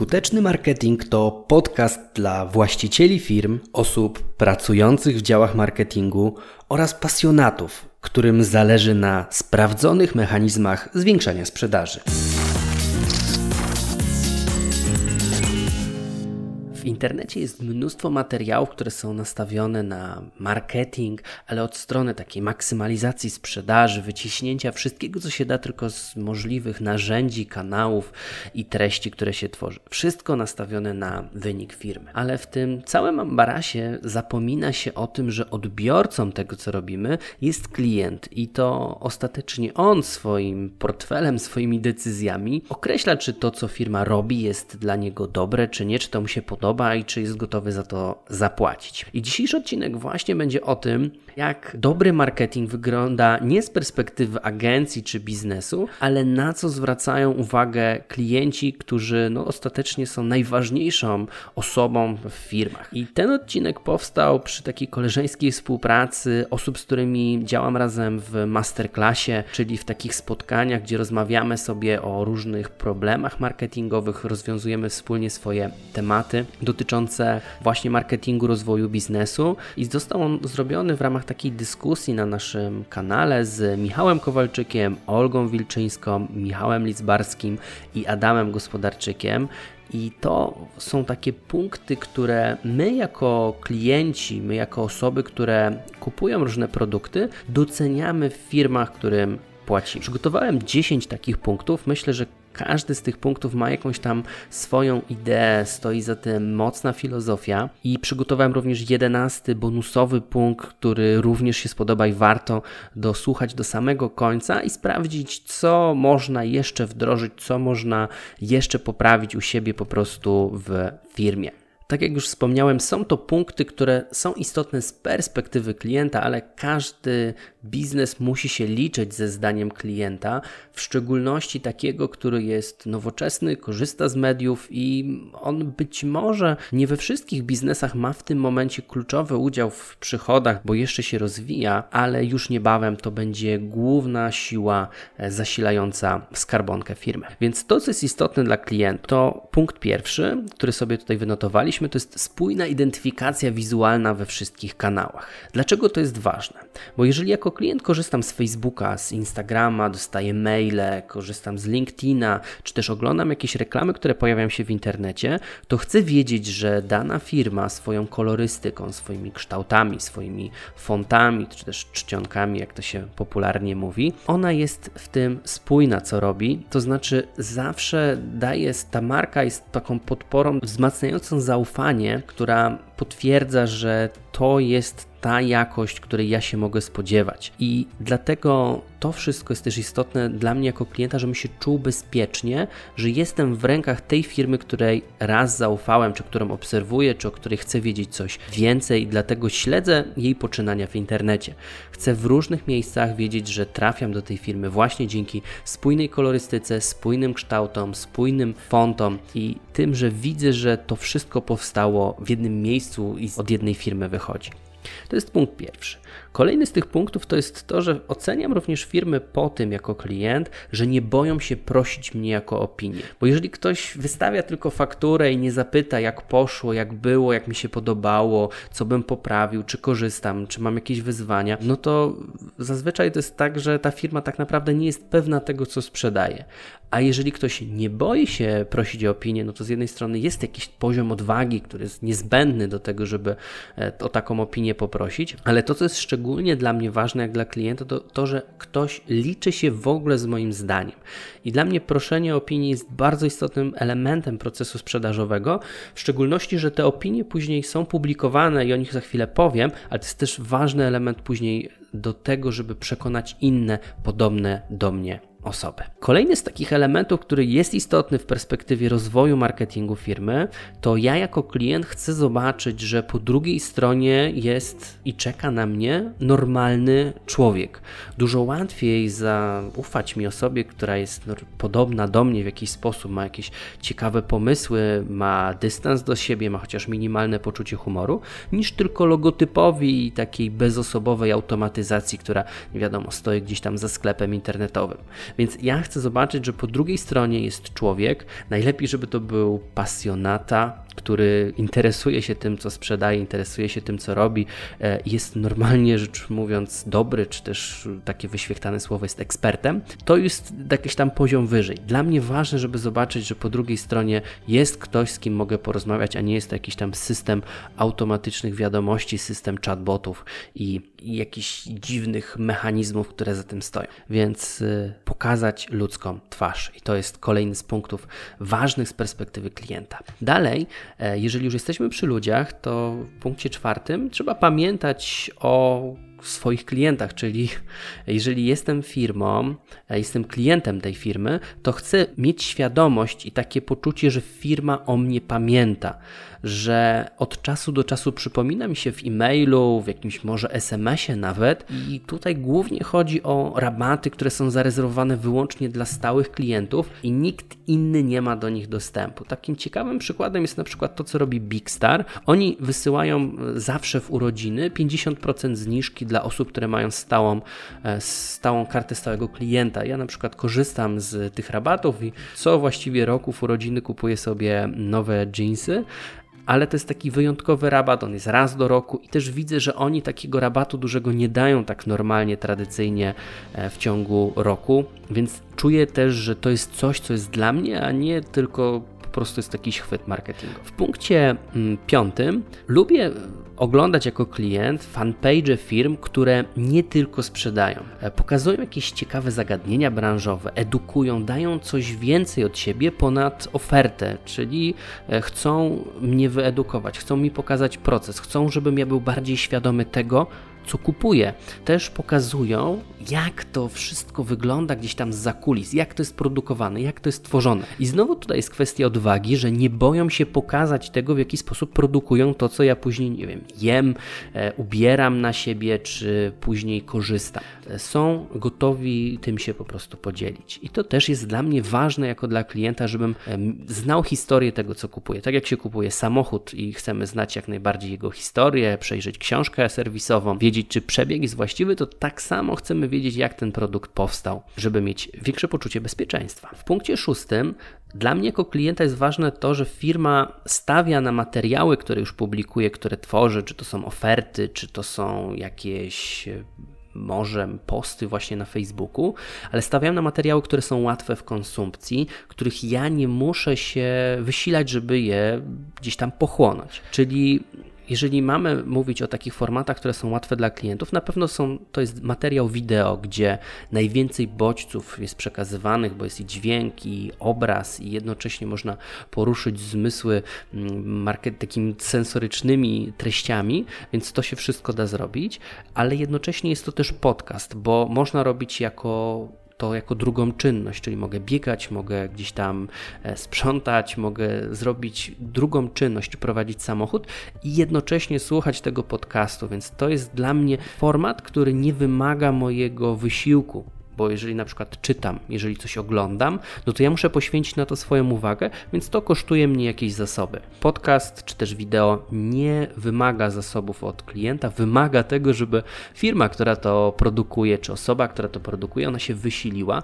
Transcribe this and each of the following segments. Skuteczny marketing to podcast dla właścicieli firm, osób pracujących w działach marketingu oraz pasjonatów, którym zależy na sprawdzonych mechanizmach zwiększania sprzedaży. W internecie jest mnóstwo materiałów, które są nastawione na marketing, ale od strony takiej maksymalizacji sprzedaży, wyciśnięcia wszystkiego, co się da tylko z możliwych narzędzi, kanałów i treści, które się tworzy. Wszystko nastawione na wynik firmy. Ale w tym całym ambarasie zapomina się o tym, że odbiorcą tego, co robimy, jest klient i to ostatecznie on swoim portfelem, swoimi decyzjami określa, czy to, co firma robi, jest dla niego dobre, czy nie, czy to mu się podoba i czy jest gotowy za to zapłacić. I dzisiejszy odcinek właśnie będzie o tym, jak dobry marketing wygląda nie z perspektywy agencji czy biznesu, ale na co zwracają uwagę klienci, którzy ostatecznie są najważniejszą osobą w firmach. I ten odcinek powstał przy takiej koleżeńskiej współpracy osób, z którymi działam razem w masterclassie, czyli w takich spotkaniach, gdzie rozmawiamy sobie o różnych problemach marketingowych, rozwiązujemy wspólnie swoje tematy dotyczące właśnie marketingu, rozwoju biznesu i został on zrobiony w ramach takiej dyskusji na naszym kanale z Michałem Kowalczykiem, Olgą Wilczyńską, Michałem Lisbarskim i Adamem Gospodarczykiem. I to są takie punkty, które my jako klienci, my jako osoby, które kupują różne produkty, doceniamy w firmach, którym płacimy. Przygotowałem 10 takich punktów. Myślę, że każdy z tych punktów ma jakąś tam swoją ideę, stoi za tym mocna filozofia i przygotowałem również 11 bonusowy punkt, który również się spodoba i warto dosłuchać do samego końca i sprawdzić, co można jeszcze wdrożyć, co można jeszcze poprawić u siebie po prostu w firmie. Tak jak już wspomniałem, są to punkty, które są istotne z perspektywy klienta, ale każdy biznes musi się liczyć ze zdaniem klienta, w szczególności takiego, który jest nowoczesny, korzysta z mediów i on być może nie we wszystkich biznesach ma w tym momencie kluczowy udział w przychodach, bo jeszcze się rozwija, ale już niebawem to będzie główna siła zasilająca skarbonkę firmy. Więc to, co jest istotne dla klienta, to punkt pierwszy, który sobie tutaj wynotowaliśmy, to jest spójna identyfikacja wizualna we wszystkich kanałach. Dlaczego to jest ważne? Bo jeżeli jako klient korzystam z Facebooka, z Instagrama, dostaję maile, korzystam z LinkedIna, czy też oglądam jakieś reklamy, które pojawiają się w internecie, to chcę wiedzieć, że dana firma swoją kolorystyką, swoimi kształtami, swoimi fontami, czy też czcionkami, jak to się popularnie mówi, ona jest w tym spójna, co robi. To znaczy zawsze ta marka jest taką podporą wzmacniającą zaufanie, która potwierdza, że to jest ta jakość, której ja się mogę spodziewać. I dlatego to wszystko jest też istotne dla mnie jako klienta, żebym się czuł bezpiecznie, że jestem w rękach tej firmy, której raz zaufałem, czy którą obserwuję, czy o której chcę wiedzieć coś więcej, dlatego śledzę jej poczynania w internecie. Chcę w różnych miejscach wiedzieć, że trafiam do tej firmy właśnie dzięki spójnej kolorystyce, spójnym kształtom, spójnym fontom i tym, że widzę, że to wszystko powstało w jednym miejscu i od jednej firmy wychodzi. To jest punkt pierwszy. Kolejny z tych punktów to jest to, że oceniam również firmy po tym jako klient, że nie boją się prosić mnie jako opinię. Bo jeżeli ktoś wystawia tylko fakturę i nie zapyta, jak poszło, jak było, jak mi się podobało, co bym poprawił, czy korzystam, czy mam jakieś wyzwania, to zazwyczaj to jest tak, że ta firma tak naprawdę nie jest pewna tego, co sprzedaje. A jeżeli ktoś nie boi się prosić o opinię, to z jednej strony jest jakiś poziom odwagi, który jest niezbędny do tego, żeby o taką opinię poprosić, ale to, co jest szczególnie dla mnie ważne, jak dla klienta, to, że ktoś liczy się w ogóle z moim zdaniem. I dla mnie proszenie o opinii jest bardzo istotnym elementem procesu sprzedażowego, w szczególności, że te opinie później są publikowane i o nich za chwilę powiem, ale to jest też ważny element później do tego, żeby przekonać inne podobne do mnie osoby. Kolejny z takich elementów, który jest istotny w perspektywie rozwoju marketingu firmy, to ja jako klient chcę zobaczyć, że po drugiej stronie jest i czeka na mnie normalny człowiek. Dużo łatwiej zaufać mi osobie, która jest podobna do mnie w jakiś sposób, ma jakieś ciekawe pomysły, ma dystans do siebie, ma chociaż minimalne poczucie humoru, niż tylko logotypowi i takiej bezosobowej automatyzacji, która nie wiadomo stoi gdzieś tam za sklepem internetowym. Więc ja chcę zobaczyć, że po drugiej stronie jest człowiek, najlepiej żeby to był pasjonata, który interesuje się tym, co sprzedaje, interesuje się tym, co robi, jest normalnie rzecz mówiąc dobry, czy też takie wyświechtane słowo jest ekspertem, to jest jakiś tam poziom wyżej. Dla mnie ważne, żeby zobaczyć, że po drugiej stronie jest ktoś, z kim mogę porozmawiać, a nie jest to jakiś tam system automatycznych wiadomości, system chatbotów i jakichś dziwnych mechanizmów, które za tym stoją. Więc pokazać ludzką twarz i to jest kolejny z punktów ważnych z perspektywy klienta. Dalej, jeżeli już jesteśmy przy ludziach, to w punkcie 4 trzeba pamiętać o swoich klientach, czyli jeżeli jestem firmą, jestem klientem tej firmy, to chcę mieć świadomość i takie poczucie, że firma o mnie pamięta, że od czasu do czasu przypomina mi się w e-mailu, w jakimś może SMS-ie nawet i tutaj głównie chodzi o rabaty, które są zarezerwowane wyłącznie dla stałych klientów i nikt inny nie ma do nich dostępu. Takim ciekawym przykładem jest na przykład to, co robi Bigstar. Oni wysyłają zawsze w urodziny 50% zniżki dla osób, które mają stałą kartę stałego klienta. Ja na przykład korzystam z tych rabatów i co właściwie roku w urodziny kupuję sobie nowe dżinsy, ale to jest taki wyjątkowy rabat, on jest raz do roku i też widzę, że oni takiego rabatu dużego nie dają tak normalnie, tradycyjnie w ciągu roku, więc czuję też, że to jest coś, co jest dla mnie, a nie tylko po prostu jest jakiś chwyt marketingowy. W punkcie 5 lubię oglądać jako klient fanpage firm, które nie tylko sprzedają, pokazują jakieś ciekawe zagadnienia branżowe, edukują, dają coś więcej od siebie ponad ofertę, czyli chcą mnie wyedukować, chcą mi pokazać proces, chcą, żebym ja był bardziej świadomy tego, co kupuję. Też pokazują, jak to wszystko wygląda gdzieś tam zza kulis, jak to jest produkowane, jak to jest tworzone. I znowu tutaj jest kwestia odwagi, że nie boją się pokazać tego, w jaki sposób produkują to, co ja później, nie wiem, jem, ubieram na siebie, czy później korzystam. Są gotowi tym się po prostu podzielić. I to też jest dla mnie ważne jako dla klienta, żebym znał historię tego, co kupuję. Tak jak się kupuje samochód i chcemy znać jak najbardziej jego historię, przejrzeć książkę serwisową, wiedzieć, czy przebieg jest właściwy, to tak samo chcemy wiedzieć, jak ten produkt powstał, żeby mieć większe poczucie bezpieczeństwa. W punkcie 6 dla mnie jako klienta jest ważne to, że firma stawia na materiały, które już publikuje, które tworzy, czy to są oferty, czy to są jakieś może posty właśnie na Facebooku, ale stawiam na materiały, które są łatwe w konsumpcji, których ja nie muszę się wysilać, żeby je gdzieś tam pochłonąć. Czyli jeżeli mamy mówić o takich formatach, które są łatwe dla klientów, na pewno to jest materiał wideo, gdzie najwięcej bodźców jest przekazywanych, bo jest i dźwięk, i obraz, i jednocześnie można poruszyć zmysły takimi sensorycznymi treściami, więc to się wszystko da zrobić, ale jednocześnie jest to też podcast, bo można robić jako drugą czynność, czyli mogę biegać, mogę gdzieś tam sprzątać, mogę zrobić drugą czynność, czy prowadzić samochód i jednocześnie słuchać tego podcastu, więc to jest dla mnie format, który nie wymaga mojego wysiłku, bo jeżeli na przykład czytam, jeżeli coś oglądam, no to ja muszę poświęcić na to swoją uwagę, więc to kosztuje mnie jakieś zasoby. Podcast czy też wideo nie wymaga zasobów od klienta, wymaga tego, żeby firma, która to produkuje, czy osoba, która to produkuje, ona się wysiliła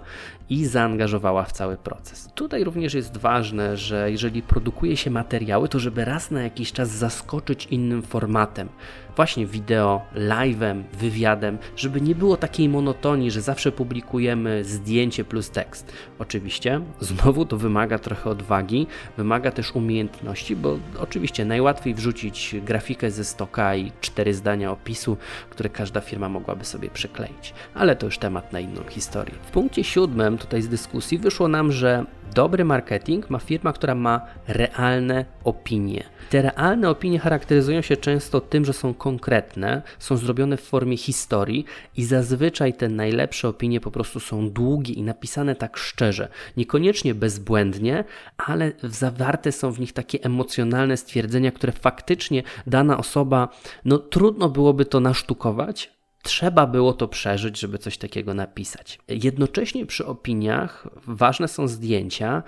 i zaangażowała w cały proces. Tutaj również jest ważne, że jeżeli produkuje się materiały, to żeby raz na jakiś czas zaskoczyć innym formatem. Właśnie wideo, live'em, wywiadem, żeby nie było takiej monotonii, że zawsze publikujemy zdjęcie plus tekst. Oczywiście, znowu to wymaga trochę odwagi, wymaga też umiejętności, bo oczywiście najłatwiej wrzucić grafikę ze stoka i 4 zdania opisu, które każda firma mogłaby sobie przykleić. Ale to już temat na inną historię. W punkcie 7 tutaj z dyskusji wyszło nam, że dobry marketing ma firma, która ma realne opinie. Te realne opinie charakteryzują się często tym, że są konkretne, są zrobione w formie historii i zazwyczaj te najlepsze opinie po prostu są długie i napisane tak szczerze. Niekoniecznie bezbłędnie, ale zawarte są w nich takie emocjonalne stwierdzenia, które faktycznie dana osoba, no trudno byłoby to nasztukować, trzeba było to przeżyć, żeby coś takiego napisać. Jednocześnie przy opiniach ważne są zdjęcia,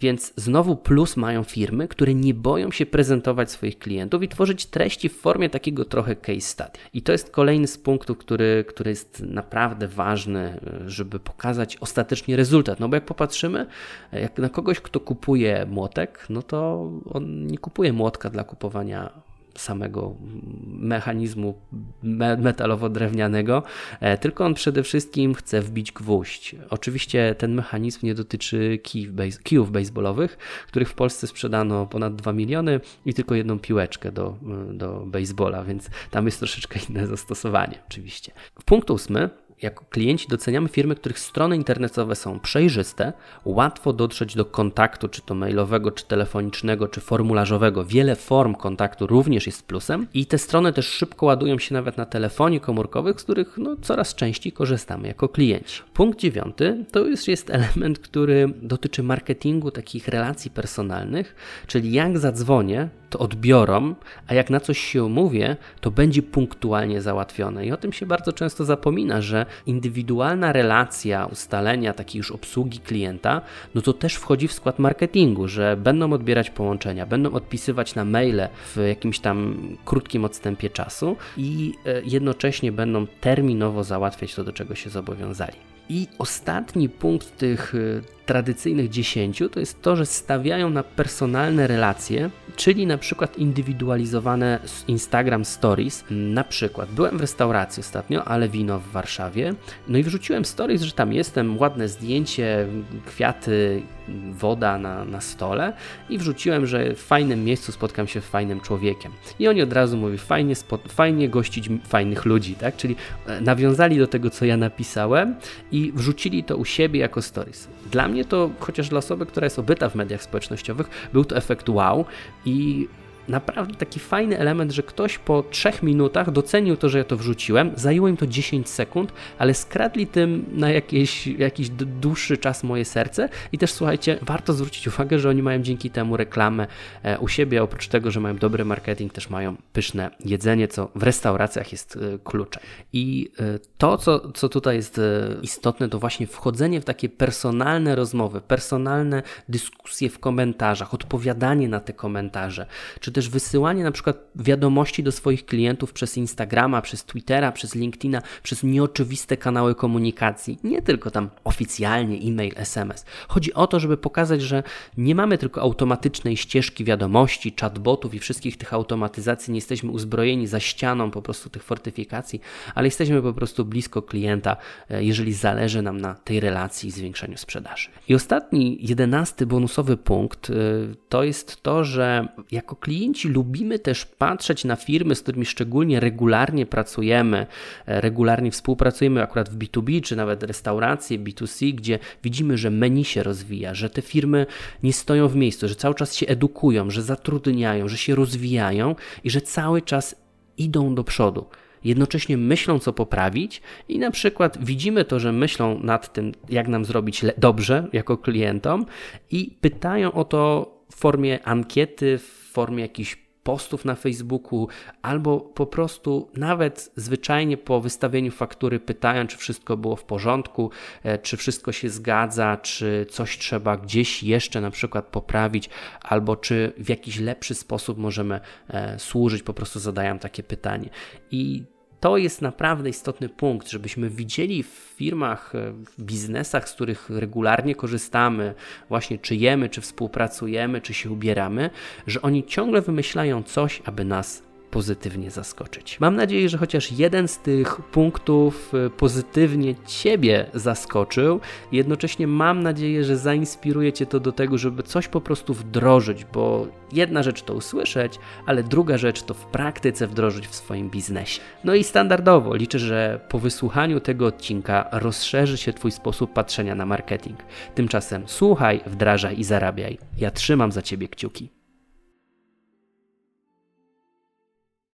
Więc znowu plus mają firmy, które nie boją się prezentować swoich klientów i tworzyć treści w formie takiego trochę case study. I to jest kolejny z punktów, który jest naprawdę ważny, żeby pokazać ostatecznie rezultat. No bo jak popatrzymy, jak na kogoś, kto kupuje młotek, no to on nie kupuje młotka dla kupowania samego mechanizmu metalowo-drewnianego, tylko on przede wszystkim chce wbić gwóźdź. Oczywiście ten mechanizm nie dotyczy kijów baseballowych, których w Polsce sprzedano ponad 2 miliony i tylko jedną piłeczkę do baseballa, więc tam jest troszeczkę inne zastosowanie oczywiście. Punkt 8. Jako klienci doceniamy firmy, których strony internetowe są przejrzyste, łatwo dotrzeć do kontaktu, czy to mailowego, czy telefonicznego, czy formularzowego. Wiele form kontaktu również jest plusem i te strony też szybko ładują się nawet na telefonie komórkowych, z których coraz częściej korzystamy jako klienci. Punkt 9 to już jest element, który dotyczy marketingu takich relacji personalnych, czyli jak zadzwonię, to odbiorą, a jak na coś się umówię, to będzie punktualnie załatwione. I o tym się bardzo często zapomina, że indywidualna relacja ustalenia takiej już obsługi klienta, no to też wchodzi w skład marketingu, że będą odbierać połączenia, będą odpisywać na maile w jakimś tam krótkim odstępie czasu i jednocześnie będą terminowo załatwiać to, do czego się zobowiązali. I ostatni punkt tych tradycyjnych 10 to jest to, że stawiają na personalne relacje, czyli na przykład indywidualizowane Instagram Stories. Na przykład byłem w restauracji ostatnio, ale wino w Warszawie, no i wrzuciłem stories, że tam jestem, ładne zdjęcie, kwiaty, woda na stole i wrzuciłem, że w fajnym miejscu spotkam się z fajnym człowiekiem. I oni od razu mówią, fajnie gościć fajnych ludzi, tak? Czyli nawiązali do tego, co ja napisałem i wrzucili to u siebie jako stories. Dla mnie to, chociaż dla osoby, która jest obyta w mediach społecznościowych, był to efekt wow i naprawdę taki fajny element, że ktoś po 3 minutach docenił to, że ja to wrzuciłem, zajęło im to 10 sekund, ale skradli tym na jakiś dłuższy czas moje serce i też słuchajcie, warto zwrócić uwagę, że oni mają dzięki temu reklamę u siebie, oprócz tego, że mają dobry marketing, też mają pyszne jedzenie, co w restauracjach jest kluczem. I to, co tutaj jest istotne, to właśnie wchodzenie w takie personalne rozmowy, personalne dyskusje w komentarzach, odpowiadanie na te komentarze, czy też wysyłanie na przykład wiadomości do swoich klientów przez Instagrama, przez Twittera, przez LinkedIna, przez nieoczywiste kanały komunikacji. Nie tylko tam oficjalnie e-mail, SMS. Chodzi o to, żeby pokazać, że nie mamy tylko automatycznej ścieżki wiadomości, chatbotów i wszystkich tych automatyzacji. Nie jesteśmy uzbrojeni za ścianą po prostu tych fortyfikacji, ale jesteśmy po prostu blisko klienta, jeżeli zależy nam na tej relacji i zwiększeniu sprzedaży. I ostatni, 11 bonusowy punkt to jest to, że jako klienci lubimy też patrzeć na firmy, z którymi szczególnie regularnie pracujemy, regularnie współpracujemy akurat w B2B, czy nawet restauracje B2C, gdzie widzimy, że menu się rozwija, że te firmy nie stoją w miejscu, że cały czas się edukują, że zatrudniają, że się rozwijają i że cały czas idą do przodu. Jednocześnie myślą, co poprawić i na przykład widzimy to, że myślą nad tym, jak nam zrobić dobrze jako klientom i pytają o to w formie ankiety, w formie jakichś postów na Facebooku albo po prostu nawet zwyczajnie po wystawieniu faktury pytają, czy wszystko było w porządku, czy wszystko się zgadza, czy coś trzeba gdzieś jeszcze na przykład poprawić albo czy w jakiś lepszy sposób możemy służyć, po prostu zadają takie pytanie. I to jest naprawdę istotny punkt, żebyśmy widzieli w firmach, w biznesach, z których regularnie korzystamy, właśnie czy jemy, czy współpracujemy, czy się ubieramy, że oni ciągle wymyślają coś, aby nas pozytywnie zaskoczyć. Mam nadzieję, że chociaż jeden z tych punktów pozytywnie Ciebie zaskoczył. Jednocześnie mam nadzieję, że zainspiruje Cię to do tego, żeby coś po prostu wdrożyć, bo jedna rzecz to usłyszeć, ale druga rzecz to w praktyce wdrożyć w swoim biznesie. No i standardowo liczę, że po wysłuchaniu tego odcinka rozszerzy się Twój sposób patrzenia na marketing. Tymczasem słuchaj, wdrażaj i zarabiaj. Ja trzymam za Ciebie kciuki.